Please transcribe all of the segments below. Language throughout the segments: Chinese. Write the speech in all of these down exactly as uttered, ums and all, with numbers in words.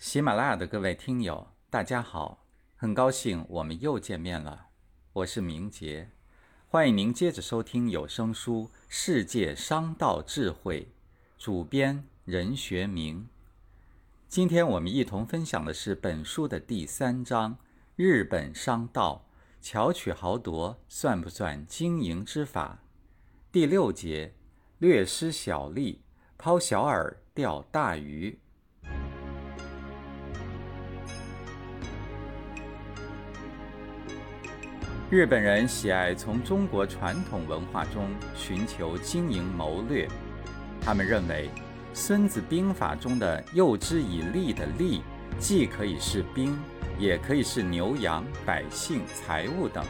喜马拉雅的各位听友，大家好，很高兴我们又见面了，我是明杰，欢迎您接着收听有声书《世界商道智慧》，主编任学明。今天我们一同分享的是本书的第三章，日本商道，巧取豪夺算不算经营之法？第六节，略施小利，抛小饵钓大鱼。日本人喜爱从中国传统文化中寻求经营谋略，他们认为《孙子兵法》中的“诱之以利”的“利”既可以是兵，也可以是牛羊、百姓、财物等。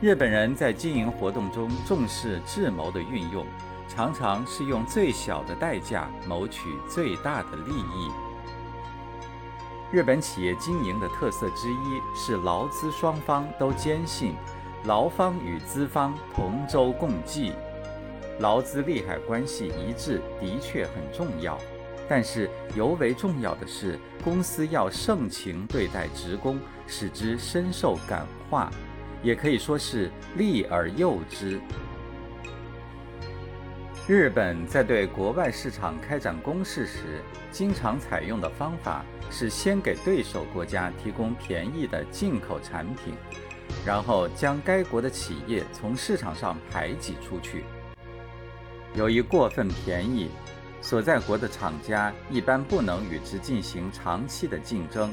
日本人在经营活动中重视智谋的运用，常常是用最小的代价谋取最大的利益。日本企业经营的特色之一是劳资双方都坚信劳方与资方同舟共济，劳资利害关系一致的确很重要，但是尤为重要的是公司要盛情对待职工，使之深受感化，也可以说是利而诱之。日本在对国外市场开展攻势时，经常采用的方法是先给对手国家提供便宜的进口产品，然后将该国的企业从市场上排挤出去。由于过分便宜，所在国的厂家一般不能与之进行长期的竞争，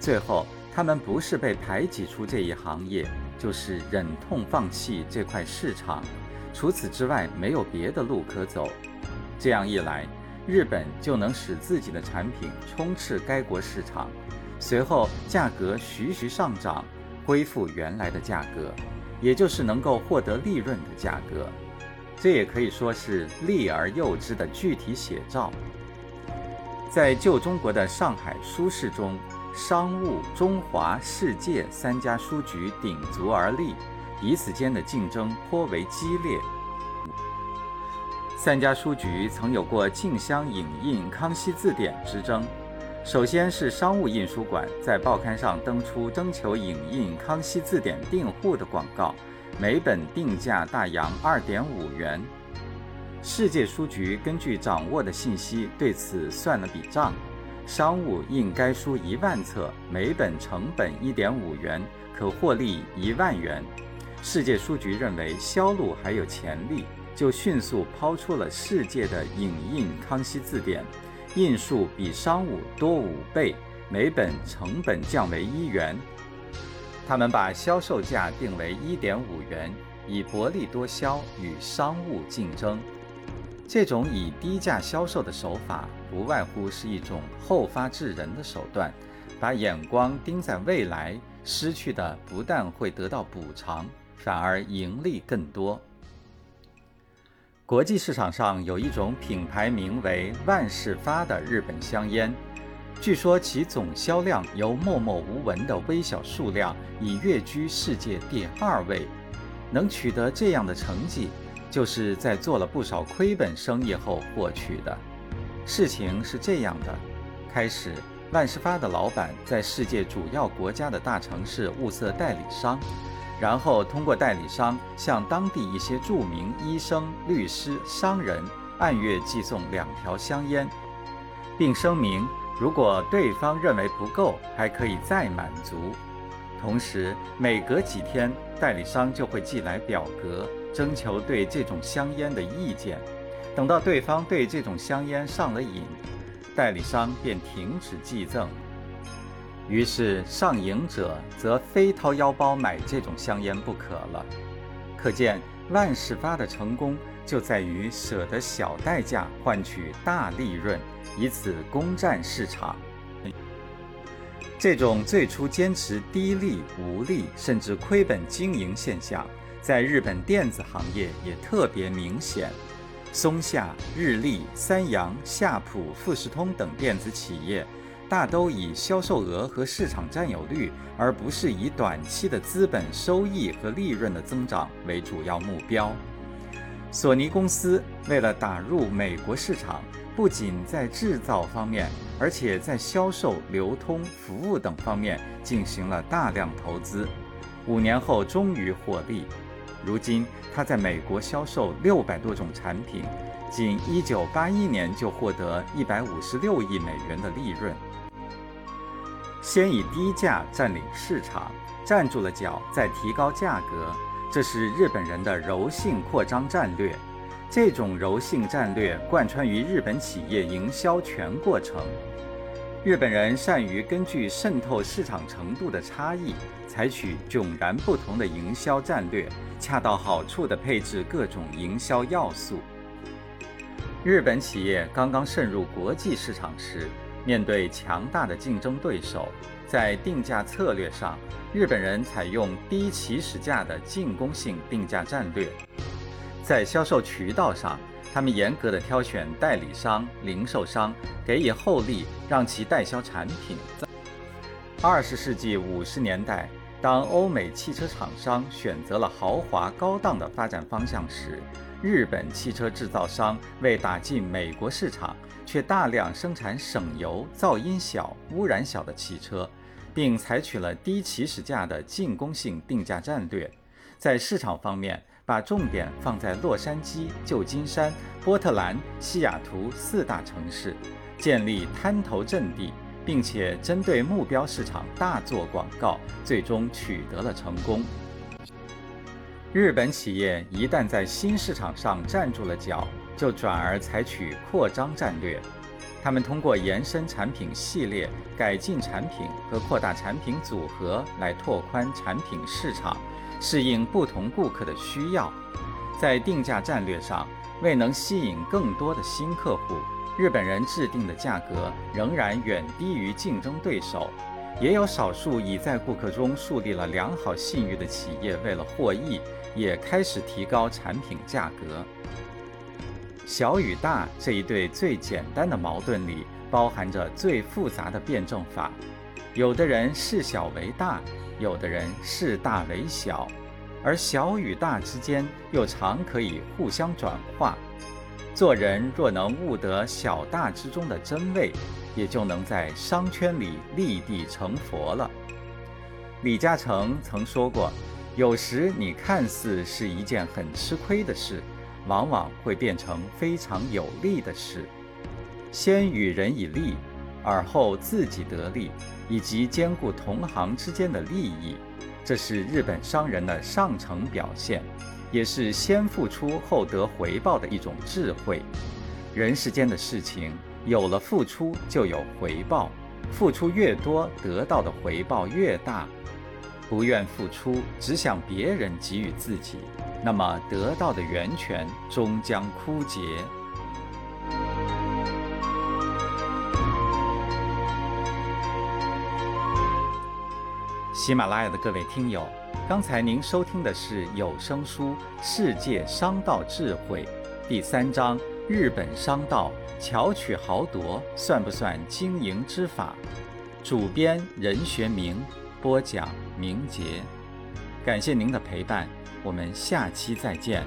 最后他们不是被排挤出这一行业，就是忍痛放弃这块市场，除此之外没有别的路可走。这样一来，日本就能使自己的产品充斥该国市场，随后价格徐徐上涨，恢复原来的价格，也就是能够获得利润的价格。这也可以说是利而诱之的具体写照。在旧中国的上海书市中，商务、中华、世界三家书局鼎足而立，彼此间的竞争颇为激烈。三家书局曾有过竞相影印《康熙字典》之争，首先是商务印书馆在报刊上登出征求影印《康熙字典》订户的广告，每本定价大洋 二点五 元。世界书局根据掌握的信息对此算了笔账，商务印该书一万册，每本成本 一点五 元，可获利一万元。世界书局认为销路还有潜力，就迅速抛出了世界的影印康熙字典，印数比商务多五倍，每本成本降为一元。他们把销售价定为 一点五 元，以薄利多销，与商务竞争。这种以低价销售的手法不外乎是一种后发制人的手段，把眼光盯在未来，失去的不但会得到补偿，反而盈利更多。国际市场上有一种品牌名为万事发的日本香烟，据说其总销量由默默无闻的微小数量已跃居世界第二位。能取得这样的成绩，就是在做了不少亏本生意后获取的。事情是这样的，开始万事发的老板在世界主要国家的大城市物色代理商，然后通过代理商向当地一些著名医生、律师、商人按月寄送两条香烟，并声明如果对方认为不够，还可以再满足。同时每隔几天，代理商就会寄来表格，征求对这种香烟的意见。等到对方对这种香烟上了瘾，代理商便停止寄赠，于是上瘾者则非掏腰包买这种香烟不可了。可见万事发的成功就在于舍得小代价换取大利润，以此攻占市场。这种最初坚持低利、无利甚至亏本经营现象，在日本电子行业也特别明显。松下、日立、三洋、夏普、富士通等电子企业大都以销售额和市场占有率，而不是以短期的资本收益和利润的增长为主要目标。索尼公司为了打入美国市场，不仅在制造方面，而且在销售、流通、服务等方面进行了大量投资。五年后终于获利。如今，他在美国销售六百多种产品，仅一九八一年就获得一百五十六亿美元的利润。先以低价占领市场，站住了脚，再提高价格，这是日本人的柔性扩张战略。这种柔性战略贯穿于日本企业营销全过程。日本人善于根据渗透市场程度的差异，采取迥然不同的营销战略，恰到好处地配置各种营销要素。日本企业刚刚渗入国际市场时，面对强大的竞争对手，在定价策略上，日本人采用低起始价的进攻性定价战略。在销售渠道上，他们严格地挑选代理商、零售商，给予厚利，让其代销产品。二十世纪五十年代，当欧美汽车厂商选择了豪华高档的发展方向时，日本汽车制造商为打进美国市场，却大量生产省油、噪音小、污染小的汽车，并采取了低起始价的进攻性定价战略。在市场方面，把重点放在洛杉矶、旧金山、波特兰、西雅图四大城市，建立滩头阵地，并且针对目标市场大做广告，最终取得了成功。日本企业一旦在新市场上站住了脚，就转而采取扩张战略。他们通过延伸产品系列、改进产品和扩大产品组合来拓宽产品市场，适应不同顾客的需要。在定价战略上，为能吸引更多的新客户，日本人制定的价格仍然远低于竞争对手。也有少数已在顾客中树立了良好信誉的企业，为了获益，也开始提高产品价格。小与大这一对最简单的矛盾里，包含着最复杂的辩证法。有的人视小为大，有的人视大为小，而小与大之间又常可以互相转化。做人若能悟得小大之中的真味，也就能在商圈里立地成佛了。李嘉诚曾说过，有时你看似是一件很吃亏的事，往往会变成非常有利的事。先与人以利，而后自己得利，以及兼顾同行之间的利益，这是日本商人的上乘表现，也是先付出后得回报的一种智慧。人世间的事情，有了付出就有回报，付出越多，得到的回报越大。不愿付出，只想别人给予自己，那么得到的源泉终将枯竭。喜马拉雅的各位听友，刚才您收听的是有声书《世界商道智慧》第三章，日本商道巧取豪夺算不算经营之法？主编任学明，播讲明杰。感谢您的陪伴，我们下期再见。